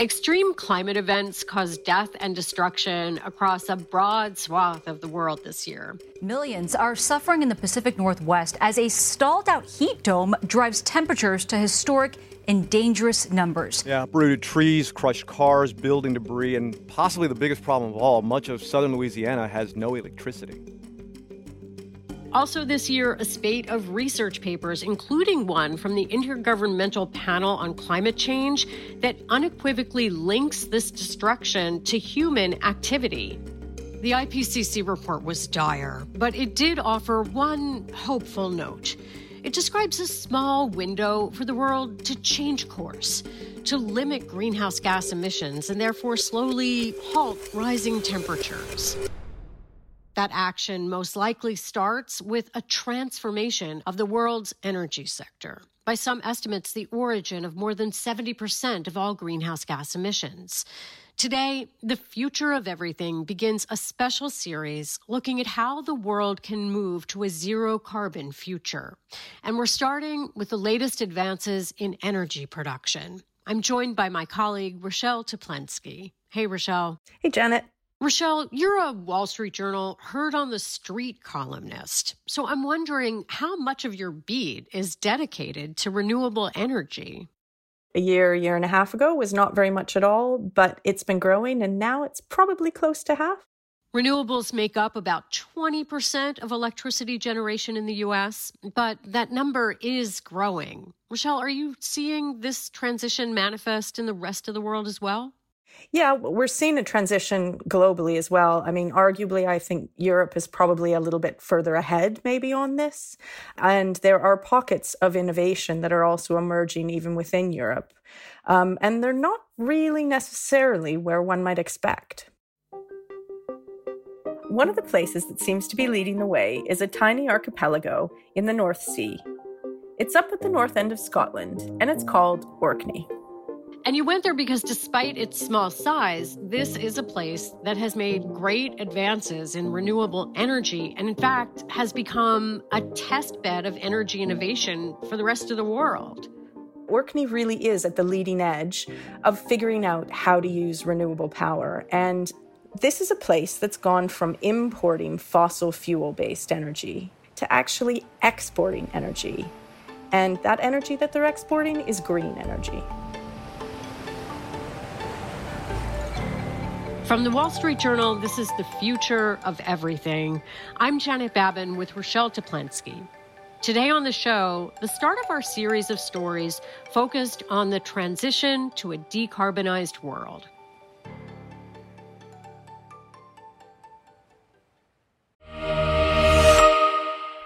Extreme climate events caused death and destruction across a broad swath of the world this year. Millions are suffering in the Pacific Northwest as a stalled-out heat dome drives temperatures to historic and dangerous numbers. Yeah, uprooted trees, crushed cars, building debris, and possibly the biggest problem of all, much of southern Louisiana has no electricity. Also this year, a spate of research papers, including one from the Intergovernmental Panel on Climate Change, that unequivocally links this destruction to human activity. The IPCC report was dire, but it did offer one hopeful note. It describes a small window for the world to change course, to limit greenhouse gas emissions and therefore slowly halt rising temperatures. That action most likely starts with a transformation of the world's energy sector. By some estimates, the origin of more than 70% of all greenhouse gas emissions. Today, The Future of Everything begins a special series looking at how the world can move to a zero-carbon future. And we're starting with the latest advances in energy production. I'm joined by my colleague, Rochelle Toplensky. Hey, Rochelle. Hey, Janet. Rochelle, you're a Wall Street Journal Heard on the Street columnist. So I'm wondering how much of your beat is dedicated to renewable energy? A year and a half ago was not very much at all, but it's been growing and now it's probably close to half. Renewables make up about 20% of electricity generation in the U.S., but that number is growing. Rochelle, are you seeing this transition manifest in the rest of the world as well? Yeah, we're seeing a transition globally as well. I mean, arguably, I think Europe is probably a little bit further ahead maybe on this. And there are pockets of innovation that are also emerging even within Europe. And they're not really necessarily where one might expect. One of the places that seems to be leading the way is a tiny archipelago in the North Sea. It's up at the north end of Scotland, and it's called Orkney. And you went there because despite its small size, this is a place that has made great advances in renewable energy and, in fact, has become a testbed of energy innovation for the rest of the world. Orkney really is at the leading edge of figuring out how to use renewable power. And this is a place that's gone from importing fossil fuel-based energy to actually exporting energy. And that energy that they're exporting is green energy. From the Wall Street Journal, this is The Future of Everything. I'm Janet Babin with Rochelle Toplensky. Today on the show, the start of our series of stories focused on the transition to a decarbonized world.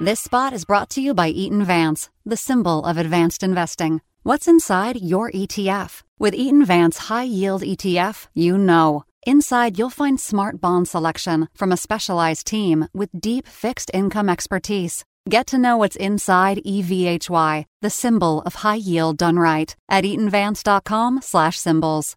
This spot is brought to you by Eaton Vance, the symbol of advanced investing. What's inside your ETF? With Eaton Vance High Yield ETF, you know. Inside, you'll find smart bond selection from a specialized team with deep fixed income expertise. Get to know what's inside EVHY, the symbol of high yield done right, at eatonvance.com/symbols.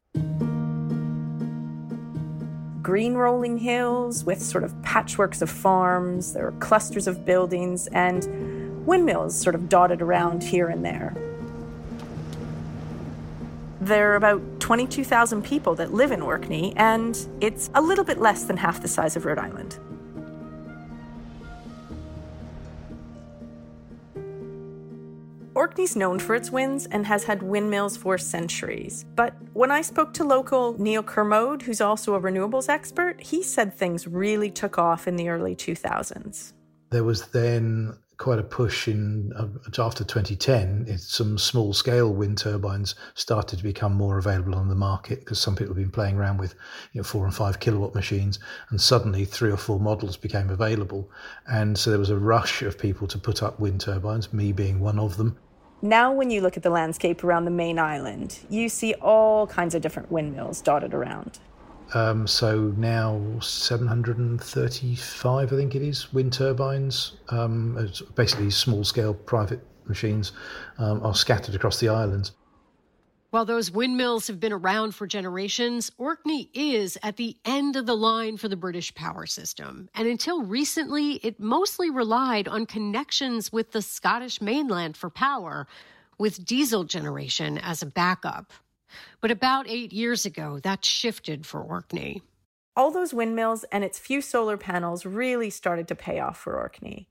Green rolling hills with sort of patchworks of farms. There are clusters of buildings and windmills sort of dotted around here and there. There are about 22,000 people that live in Orkney, and it's a little bit less than half the size of Rhode Island. Orkney's known for its winds and has had windmills for centuries. But when I spoke to local Neil Kermode, who's also a renewables expert, he said things really took off in the early 2000s. There was then quite a push in after 2010. Some small-scale wind turbines started to become more available on the market because some people have been playing around with 4 and 5 kilowatt machines, and suddenly 3 or 4 models became available. And so there was a rush of people to put up wind turbines, me being one of them. Now, when you look at the landscape around the main island, you see all kinds of different windmills dotted around. So now 735, I think it is, wind turbines, basically small-scale private machines, are scattered across the island. While those windmills have been around for generations, Orkney is at the end of the line for the British power system. And until recently, it mostly relied on connections with the Scottish mainland for power, with diesel generation as a backup. But about 8 years ago, that shifted for Orkney. All those windmills and its few solar panels really started to pay off for Orkney.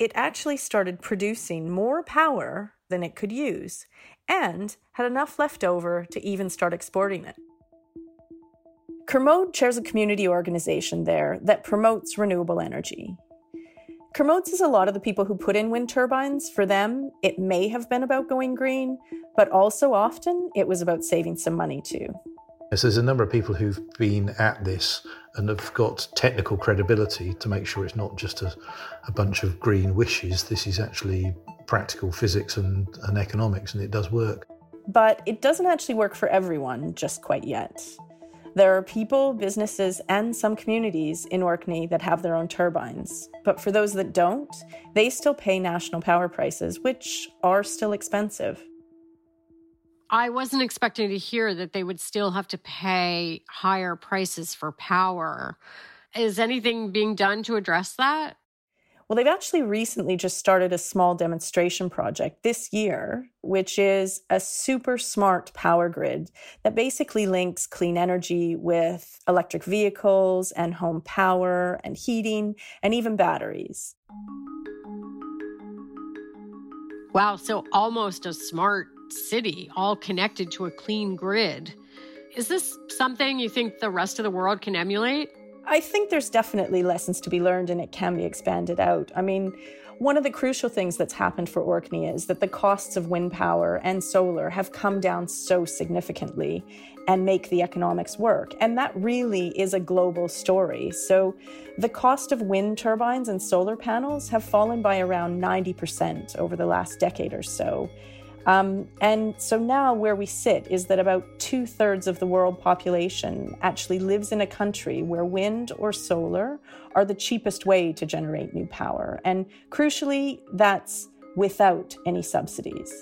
It actually started producing more power than it could use, and had enough left over to even start exporting it. Kermode chairs a community organization there that promotes renewable energy. Kermode says a lot of the people who put in wind turbines, for them, it may have been about going green, but also often it was about saving some money too. Yes, there's a number of people who've been at this and have got technical credibility to make sure it's not just a bunch of green wishes. This is actually practical physics and economics, and it does work. But it doesn't actually work for everyone just quite yet. There are people, businesses, and some communities in Orkney that have their own turbines. But for those that don't, they still pay national power prices, which are still expensive. I wasn't expecting to hear that they would still have to pay higher prices for power. Is anything being done to address that? Well, they've actually recently just started a small demonstration project this year, which is a super smart power grid that basically links clean energy with electric vehicles and home power and heating and even batteries. Wow, so almost a smart city, all connected to a clean grid. Is this something you think the rest of the world can emulate? I think there's definitely lessons to be learned and it can be expanded out. I mean, one of the crucial things that's happened for Orkney is that the costs of wind power and solar have come down so significantly and make the economics work. And that really is a global story. So the cost of wind turbines and solar panels have fallen by around 90% over the last decade or so. And so now where we sit is that about 2/3 of the world population actually lives in a country where wind or solar are the cheapest way to generate new power. And crucially, that's without any subsidies.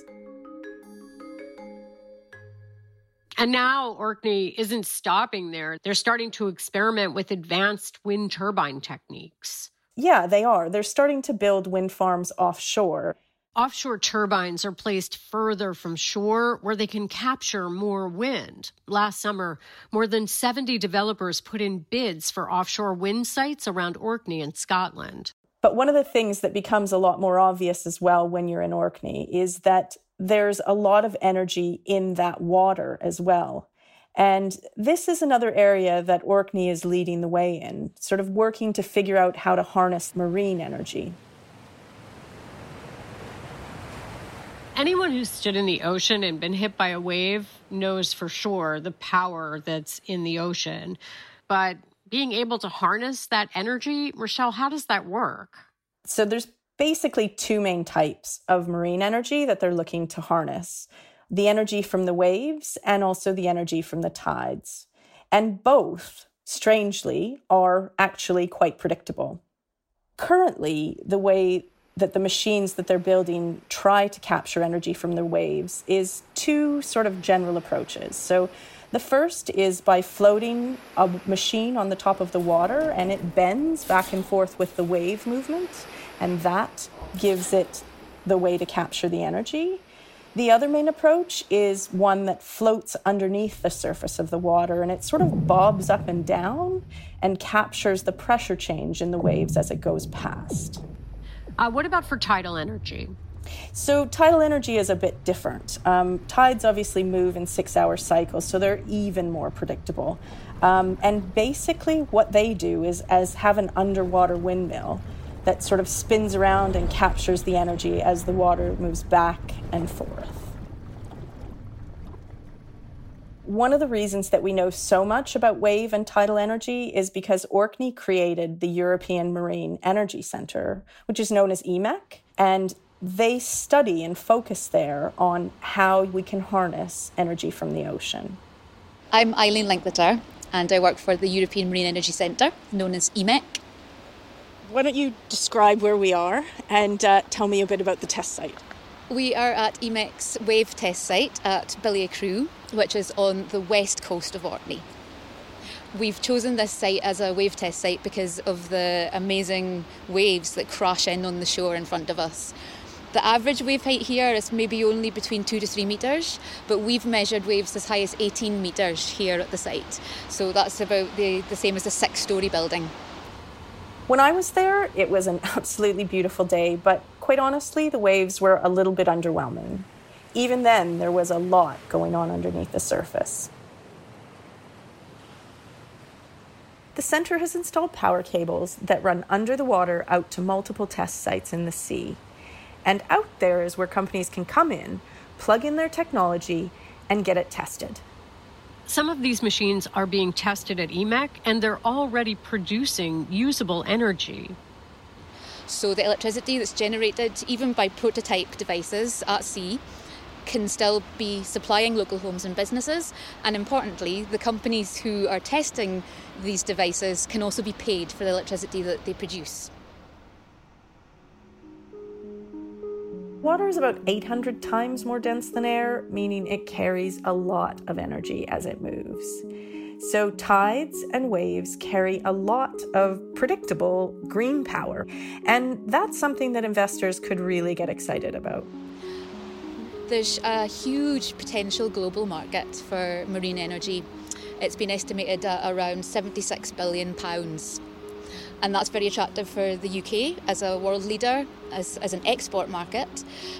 And now Orkney isn't stopping there. They're starting to experiment with advanced wind turbine techniques. Yeah, they are. They're starting to build wind farms offshore. Offshore turbines are placed further from shore where they can capture more wind. Last summer, more than 70 developers put in bids for offshore wind sites around Orkney in Scotland. But one of the things that becomes a lot more obvious as well when you're in Orkney is that there's a lot of energy in that water as well. And this is another area that Orkney is leading the way in, sort of working to figure out how to harness marine energy. Anyone who's stood in the ocean and been hit by a wave knows for sure the power that's in the ocean. But being able to harness that energy, Rochelle, how does that work? So there's basically two main types of marine energy that they're looking to harness. The energy from the waves and also the energy from the tides. And both, strangely, are actually quite predictable. Currently, the way that the machines that they're building try to capture energy from the waves is two sort of general approaches. So the first is by floating a machine on the top of the water and it bends back and forth with the wave movement, and that gives it the way to capture the energy. The other main approach is one that floats underneath the surface of the water and it sort of bobs up and down and captures the pressure change in the waves as it goes past. What about for tidal energy? So tidal energy is a bit different. Tides obviously move in 6-hour cycles, so they're even more predictable. And basically what they do is have an underwater windmill that sort of spins around and captures the energy as the water moves back and forth. One of the reasons that we know so much about wave and tidal energy is because Orkney created the European Marine Energy Centre, which is known as EMEC, and they study and focus there on how we can harness energy from the ocean. I'm Eileen Linklater, and I work for the European Marine Energy Centre, known as EMEC. Why don't you describe where we are and tell me a bit about the test site? We are at EMEC's wave test site at Billia Crew, which is on the west coast of Orkney. We've chosen this site as a wave test site because of the amazing waves that crash in on the shore in front of us. The average wave height here is maybe only between 2 to 3 metres, but we've measured waves as high as 18 metres here at the site. So that's about the same as a 6-storey building. When I was there, it was an absolutely beautiful day, but quite honestly, the waves were a little bit underwhelming. Even then, there was a lot going on underneath the surface. The centre has installed power cables that run under the water out to multiple test sites in the sea. And out there is where companies can come in, plug in their technology, and get it tested. Some of these machines are being tested at EMEC, and they're already producing usable energy. So the electricity that's generated, even by prototype devices at sea, can still be supplying local homes and businesses. And importantly, the companies who are testing these devices can also be paid for the electricity that they produce. Water is about 800 times more dense than air, meaning it carries a lot of energy as it moves. So tides and waves carry a lot of predictable green power, and that's something that investors could really get excited about. There's a huge potential global market for marine energy. It's been estimated at around £76 billion. And that's very attractive for the UK as a world leader, as an export market.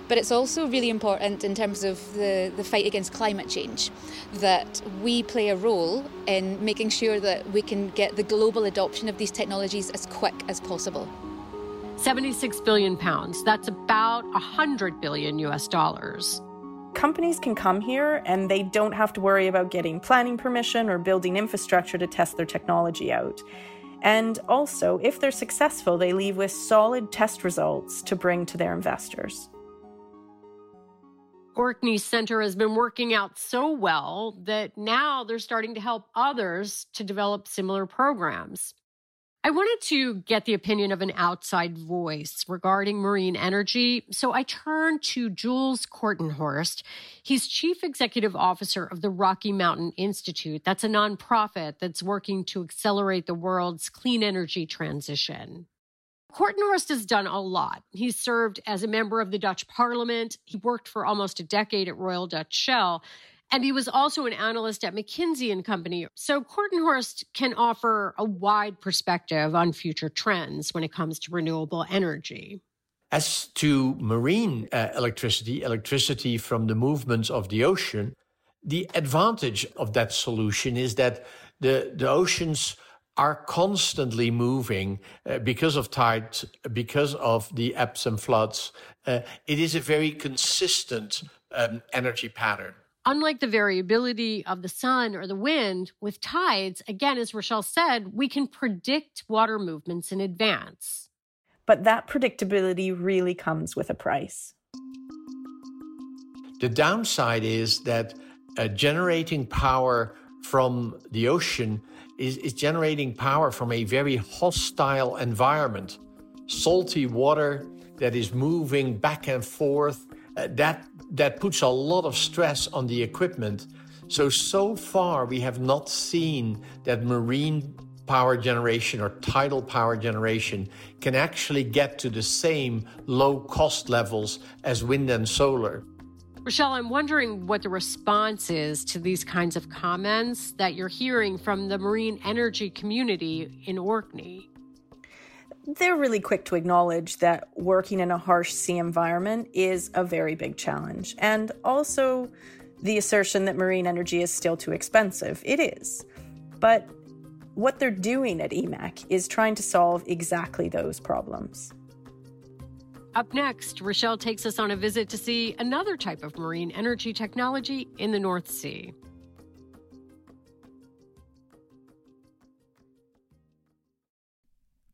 But it's also really important in terms of the fight against climate change, that we play a role in making sure that we can get the global adoption of these technologies as quick as possible. 76 billion pounds, that's about $100 billion. Companies can come here and they don't have to worry about getting planning permission or building infrastructure to test their technology out. And also, if they're successful, they leave with solid test results to bring to their investors. Orkney Centre has been working out so well that now they're starting to help others to develop similar programs. I wanted to get the opinion of an outside voice regarding marine energy, so I turned to Jules Kortenhorst. He's Chief Executive Officer of the Rocky Mountain Institute. That's a nonprofit that's working to accelerate the world's clean energy transition. Kortenhorst has done a lot. He's served as a member of the Dutch Parliament. He worked for almost a decade at Royal Dutch Shell. And he was also an analyst at McKinsey & Company. So Kortenhorst can offer a wide perspective on future trends when it comes to renewable energy. As to marine electricity from the movements of the ocean, the advantage of that solution is that the oceans are constantly moving because of tides, because of the ebbs and floods. It is a very consistent energy pattern. Unlike the variability of the sun or the wind, with tides, again, as Rochelle said, we can predict water movements in advance. But that predictability really comes with a price. The downside is that generating power from the ocean is generating power from a very hostile environment. Salty water that is moving back and forth, that puts a lot of stress on the equipment. So far, we have not seen that marine power generation or tidal power generation can actually get to the same low cost levels as wind and solar. Rochelle, I'm wondering what the response is to these kinds of comments that you're hearing from the marine energy community in Orkney. They're really quick to acknowledge that working in a harsh sea environment is a very big challenge. And also the assertion that marine energy is still too expensive. It is. But what they're doing at EMEC is trying to solve exactly those problems. Up next, Rochelle takes us on a visit to see another type of marine energy technology in the North Sea.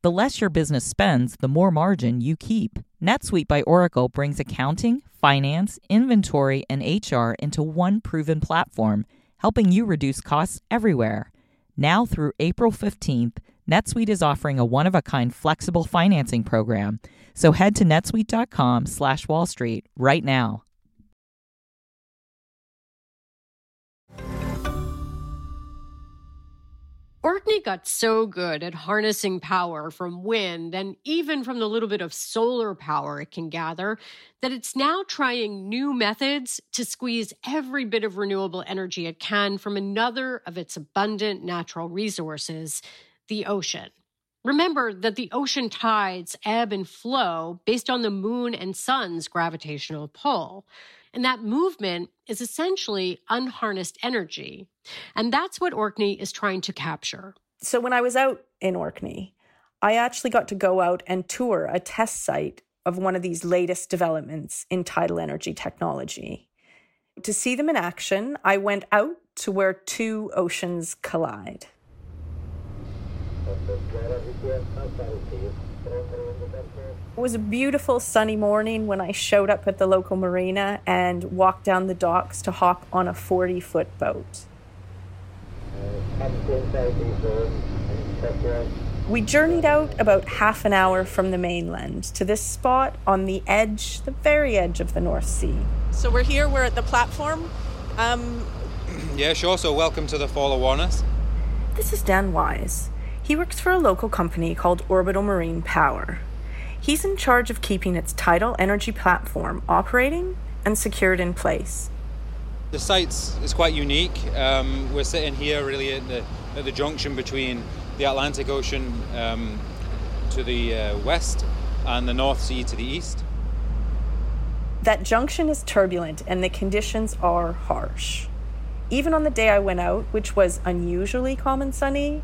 The less your business spends, the more margin you keep. NetSuite by Oracle brings accounting, finance, inventory, and HR into one proven platform, helping you reduce costs everywhere. Now through April 15th, NetSuite is offering a one-of-a-kind flexible financing program. So head to netsuite.com/Wall Street right now. Orkney got so good at harnessing power from wind and even from the little bit of solar power it can gather that it's now trying new methods to squeeze every bit of renewable energy it can from another of its abundant natural resources, the ocean. Remember that the ocean tides ebb and flow based on the moon and sun's gravitational pull. And that movement is essentially unharnessed energy. And that's what Orkney is trying to capture. So when I was out in Orkney, I actually got to go out and tour a test site of one of these latest developments in tidal energy technology. To see them in action, I went out to where two oceans collide. It was a beautiful sunny morning when I showed up at the local marina and walked down the docks to hop on a 40-foot boat. We journeyed out about half an hour from the mainland to this spot on the edge, the very edge of the North Sea. So we're here, we're at the platform. Yeah, sure, so welcome to the Fall of Warners. This is Dan Wise. He works for a local company called Orbital Marine Power. He's in charge of keeping its tidal energy platform operating and secured in place. The site is quite unique. We're sitting here really at the junction between the Atlantic Ocean to the west and the North Sea to the east. That junction is turbulent and the conditions are harsh. Even on the day I went out, which was unusually calm and sunny,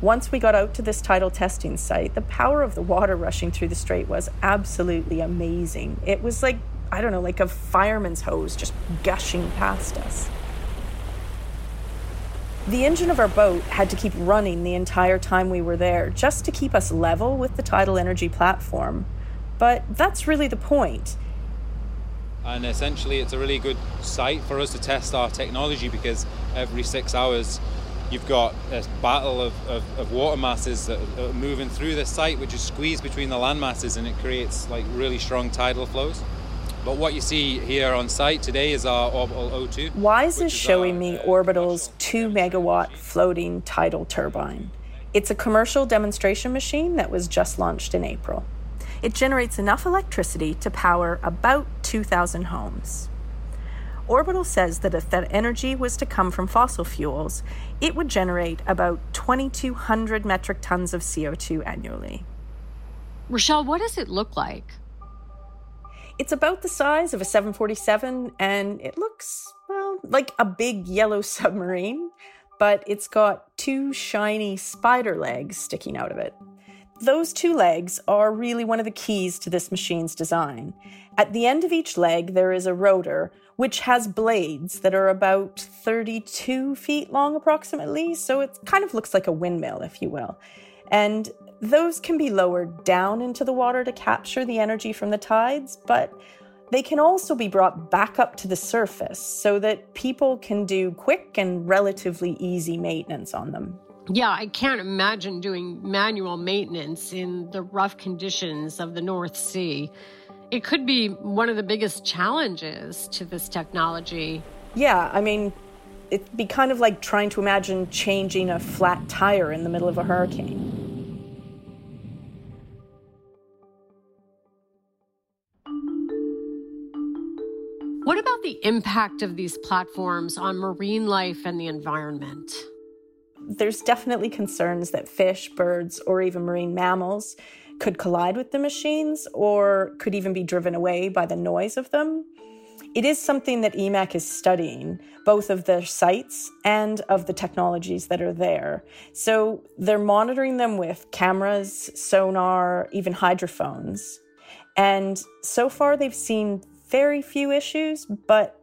once we got out to this tidal testing site, the power of the water rushing through the strait was absolutely amazing. It was like, I don't know, like a fireman's hose just gushing past us. The engine of our boat had to keep running the entire time we were there just to keep us level with the tidal energy platform. But that's really the point. And essentially, it's a really good site for us to test our technology because every 6 hours, you've got this battle of water masses that are moving through the site, which is squeezed between the land masses, and it creates like really strong tidal flows. But what you see here on site today is our Orbital O2. Wise is showing me Orbital's 2-megawatt floating tidal turbine. It's a commercial demonstration machine that was just launched in April. It generates enough electricity to power about 2,000 homes. Orbital says that if that energy was to come from fossil fuels, it would generate about 2,200 metric tons of CO2 annually. Rochelle, what does it look like? It's about the size of a 747, and it looks, well, like a big yellow submarine, but it's got two shiny spider legs sticking out of it. Those two legs are really one of the keys to this machine's design. At the end of each leg, there is a rotor, which has blades that are about 32 feet long approximately, so it kind of looks like a windmill, if you will. And those can be lowered down into the water to capture the energy from the tides, but they can also be brought back up to the surface so that people can do quick and relatively easy maintenance on them. Yeah, I can't imagine doing manual maintenance in the rough conditions of the North Sea. It could be one of the biggest challenges to this technology. Yeah, I mean, it'd be kind of like trying to imagine changing a flat tire in the middle of a hurricane. What about the impact of these platforms on marine life and the environment? There's definitely concerns that fish, birds, or even marine mammals could collide with the machines or could even be driven away by the noise of them. It is something that EMEC is studying, both of their sites and of the technologies that are there. So they're monitoring them with cameras, sonar, even hydrophones. And so far they've seen very few issues, but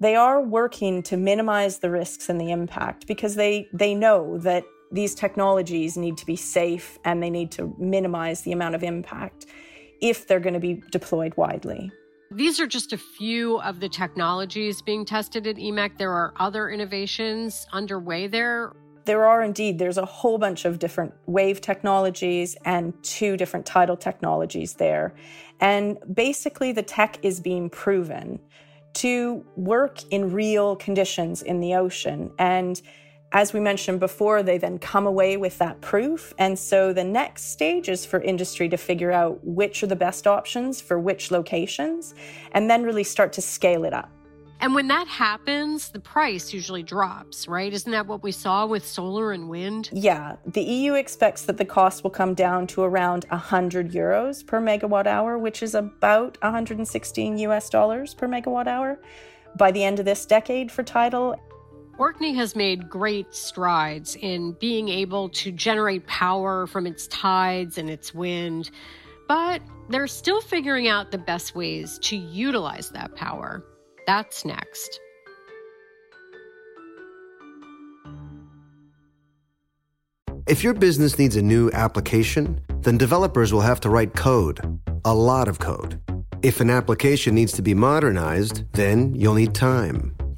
they are working to minimize the risks and the impact because they know that these technologies need to be safe and they need to minimize the amount of impact. if they're going to be deployed widely. These are just a few of the technologies being tested at EMEC. There are other innovations underway there. There are indeed. There's a whole bunch of different wave technologies and 2 different tidal technologies there. And basically, the tech is being proven to work in real conditions in the ocean. And as we mentioned before, they then come away with that proof. And so the next stage is for industry to figure out which are the best options for which locations, and then really start to scale it up. And when that happens, the price usually drops, right? Isn't that what we saw with solar and wind? Yeah. The EU expects that the cost will come down to around 100 euros per megawatt hour, which is about $116 per megawatt hour by the end of this decade for tidal. Orkney has made great strides in being able to generate power from its tides and its wind, but they're still figuring out the best ways to utilize that power. That's next. If your business needs a new application, then developers will have to write code, a lot of code. If an application needs to be modernized, then you'll need time,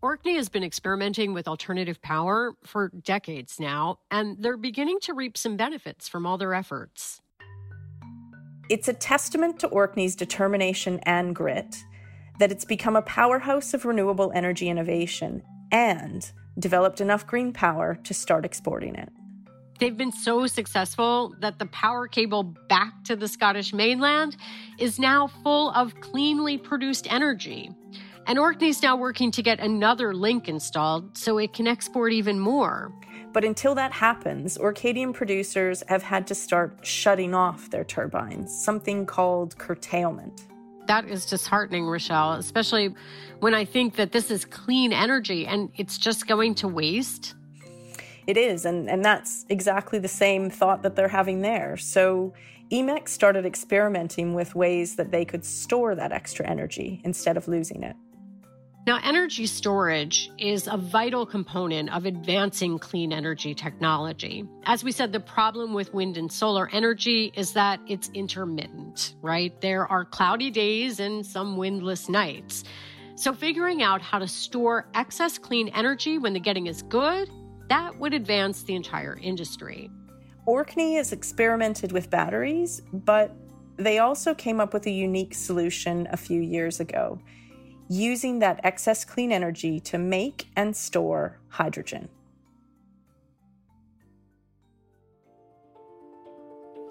Orkney has been experimenting with alternative power for decades now, and they're beginning to reap some benefits from all their efforts. It's a testament to Orkney's determination and grit that it's become a powerhouse of renewable energy innovation and developed enough green power to start exporting it. They've been so successful that the power cable back to the Scottish mainland is now full of cleanly produced energy. And Orkney's now working to get another link installed so it can export even more. But until that happens, Orcadian producers have had to start shutting off their turbines, something called curtailment. That is disheartening, Rochelle, especially when I think that this is clean energy and it's just going to waste. It is, and that's exactly the same thought that they're having there. So EMEC started experimenting with ways that they could store that extra energy instead of losing it. Now, energy storage is a vital component of advancing clean energy technology. As we said, the problem with wind and solar energy is that it's intermittent, right? There are cloudy days and some windless nights. So figuring out how to store excess clean energy when the getting is good, that would advance the entire industry. Orkney has experimented with batteries, but they also came up with a unique solution a few years ago, using that excess clean energy to make and store hydrogen.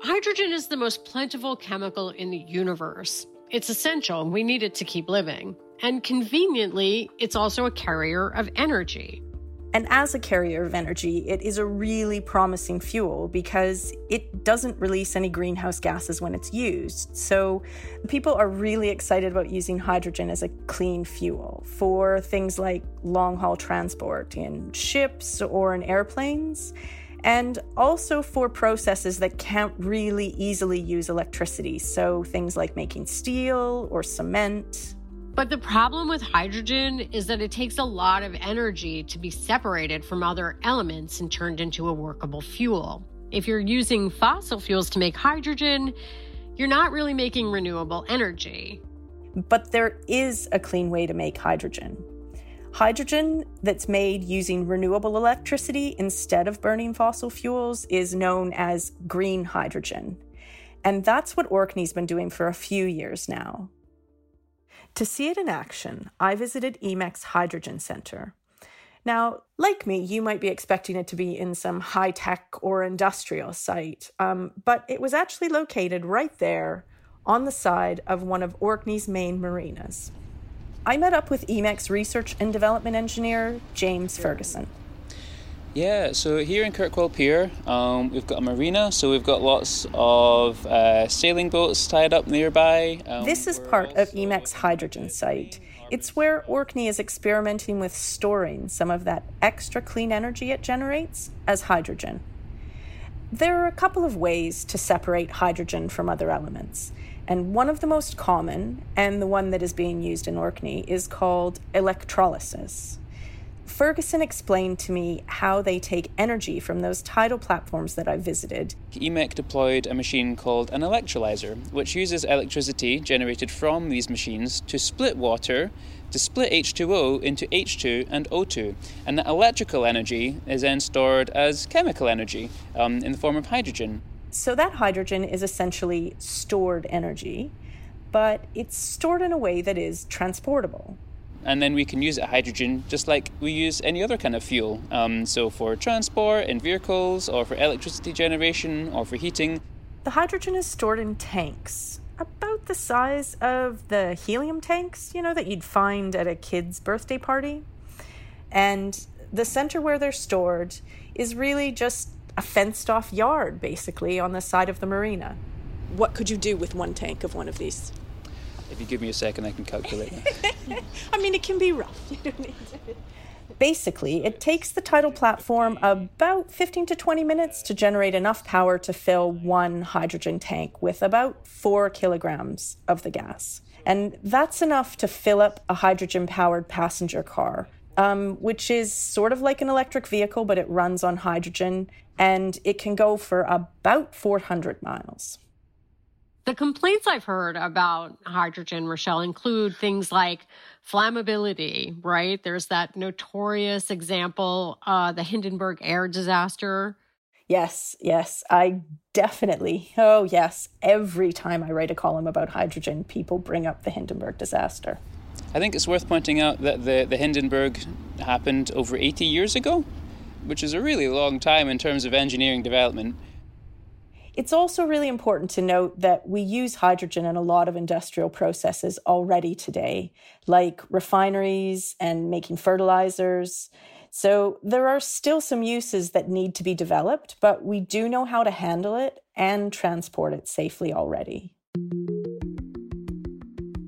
Hydrogen is the most plentiful chemical in the universe. It's essential. We need it to keep living. And conveniently, it's also a carrier of energy. And as a carrier of energy, it is a really promising fuel because it doesn't release any greenhouse gases when it's used. So people are really excited about using hydrogen as a clean fuel for things like long-haul transport in ships or in airplanes, and also for processes that can't really easily use electricity. So things like making steel or cement. But the problem with hydrogen is that it takes a lot of energy to be separated from other elements and turned into a workable fuel. If you're using fossil fuels to make hydrogen, you're not really making renewable energy. But there is a clean way to make hydrogen. Hydrogen that's made using renewable electricity instead of burning fossil fuels is known as green hydrogen. And that's what Orkney's been doing for a few years now. To see it in action, I visited EMEC's Hydrogen Center. Now, like me, you might be expecting it to be in some high-tech or industrial site, but it was actually located right there on the side of one of Orkney's main marinas. I met up with EMEC's research and development engineer, James Ferguson. Yeah, so here in Kirkwall Pier, we've got a marina, so we've got lots of sailing boats tied up nearby. This is part of EMEC's hydrogen site. It's where Orkney is experimenting with storing some of that extra clean energy it generates as hydrogen. There are a couple of ways to separate hydrogen from other elements, and one of the most common, and the one that is being used in Orkney, is called electrolysis. Ferguson explained to me how they take energy from those tidal platforms that I visited. EMEC deployed a machine called an electrolyzer, which uses electricity generated from these machines to split water, to split H2O into H2 and O2. And that electrical energy is then stored as chemical energy in the form of hydrogen. So that hydrogen is essentially stored energy, but it's stored in a way that is transportable. And then we can use hydrogen just like we use any other kind of fuel. So for transport in vehicles, or for electricity generation, or for heating. The hydrogen is stored in tanks, about the size of the helium tanks, that you'd find at a kid's birthday party. And the center where they're stored is really just a fenced-off yard, basically, on the side of the marina. What could you do with one tank of one of these? If you give me a second, I can calculate that. It can be rough. You don't need to. Basically, it takes the tidal platform about 15 to 20 minutes to generate enough power to fill one hydrogen tank with about 4 kilograms of the gas. And that's enough to fill up a hydrogen-powered passenger car, which is sort of like an electric vehicle, but it runs on hydrogen, and it can go for about 400 miles. The complaints I've heard about hydrogen, Rochelle, include things like flammability, right? There's that notorious example, the Hindenburg air disaster. Yes, I definitely. Oh, yes. Every time I write a column about hydrogen, people bring up the Hindenburg disaster. I think it's worth pointing out that the Hindenburg happened over 80 years ago, which is a really long time in terms of engineering development. It's also really important to note that we use hydrogen in a lot of industrial processes already today, like refineries and making fertilizers. So there are still some uses that need to be developed, but we do know how to handle it and transport it safely already.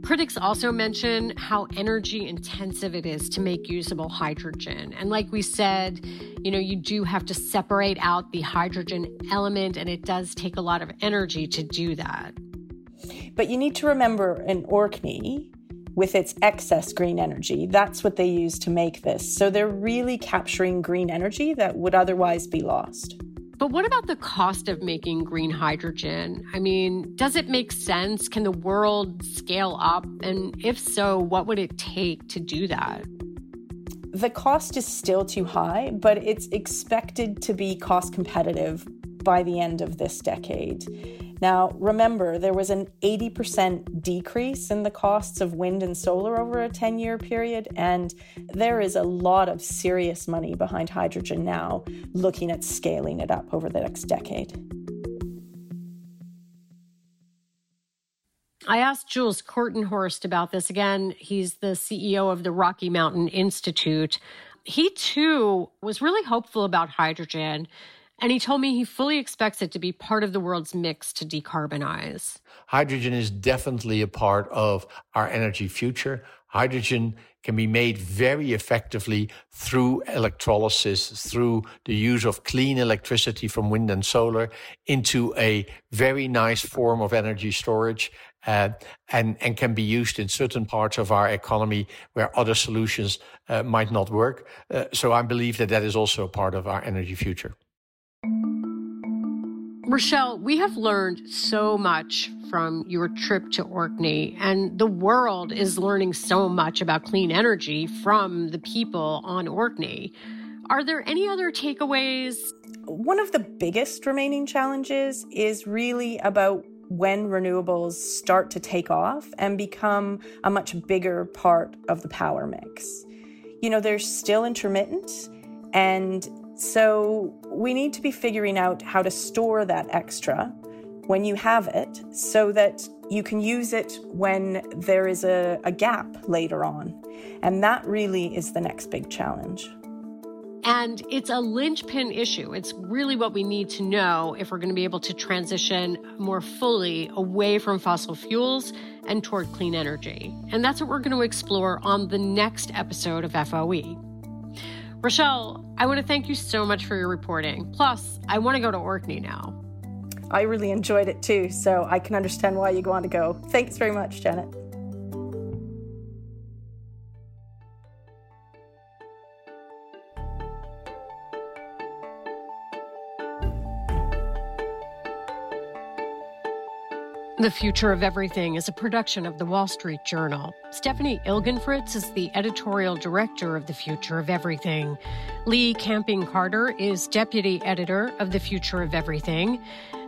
Critics also mention how energy intensive it is to make usable hydrogen. And like we said, you do have to separate out the hydrogen element, and it does take a lot of energy to do that. But you need to remember, in Orkney, with its excess green energy, that's what they use to make this. So they're really capturing green energy that would otherwise be lost. But what about the cost of making green hydrogen? Does it make sense? Can the world scale up? And if so, what would it take to do that? The cost is still too high, but it's expected to be cost competitive by the end of this decade. Now, remember, there was an 80% decrease in the costs of wind and solar over a 10-year period, and there is a lot of serious money behind hydrogen now, looking at scaling it up over the next decade. I asked Jules Kortenhorst about this again. He's the CEO of the Rocky Mountain Institute. He, too, was really hopeful about hydrogen. And he told me he fully expects it to be part of the world's mix to decarbonize. Hydrogen is definitely a part of our energy future. Hydrogen can be made very effectively through electrolysis, through the use of clean electricity from wind and solar into a very nice form of energy storage, and can be used in certain parts of our economy where other solutions might not work. So I believe that is also a part of our energy future. Rochelle, we have learned so much from your trip to Orkney, and the world is learning so much about clean energy from the people on Orkney. Are there any other takeaways? One of the biggest remaining challenges is really about when renewables start to take off and become a much bigger part of the power mix. They're still intermittent, and so we need to be figuring out how to store that extra when you have it so that you can use it when there is a gap later on. And that really is the next big challenge. And it's a linchpin issue. It's really what we need to know if we're going to be able to transition more fully away from fossil fuels and toward clean energy. And that's what we're going to explore on the next episode of FOE. Rochelle, I want to thank you so much for your reporting. Plus, I want to go to Orkney now. I really enjoyed it too, so I can understand why you want to go. Thanks very much, Janet. The Future of Everything is a production of The Wall Street Journal. Stephanie Ilgenfritz is the editorial director of The Future of Everything. Lee Camping Carter is deputy editor of The Future of Everything.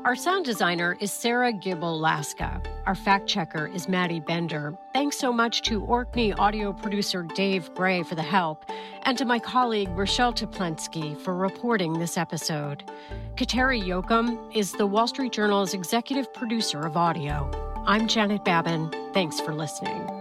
Our sound designer is Sarah Gibble-Laska. Our fact checker is Maddie Bender. Thanks so much to Orkney audio producer Dave Gray for the help, and to my colleague Rochelle Toplensky for reporting this episode. Kateri Yoakum is The Wall Street Journal's executive producer of audio. I'm Janet Babin. Thanks for listening.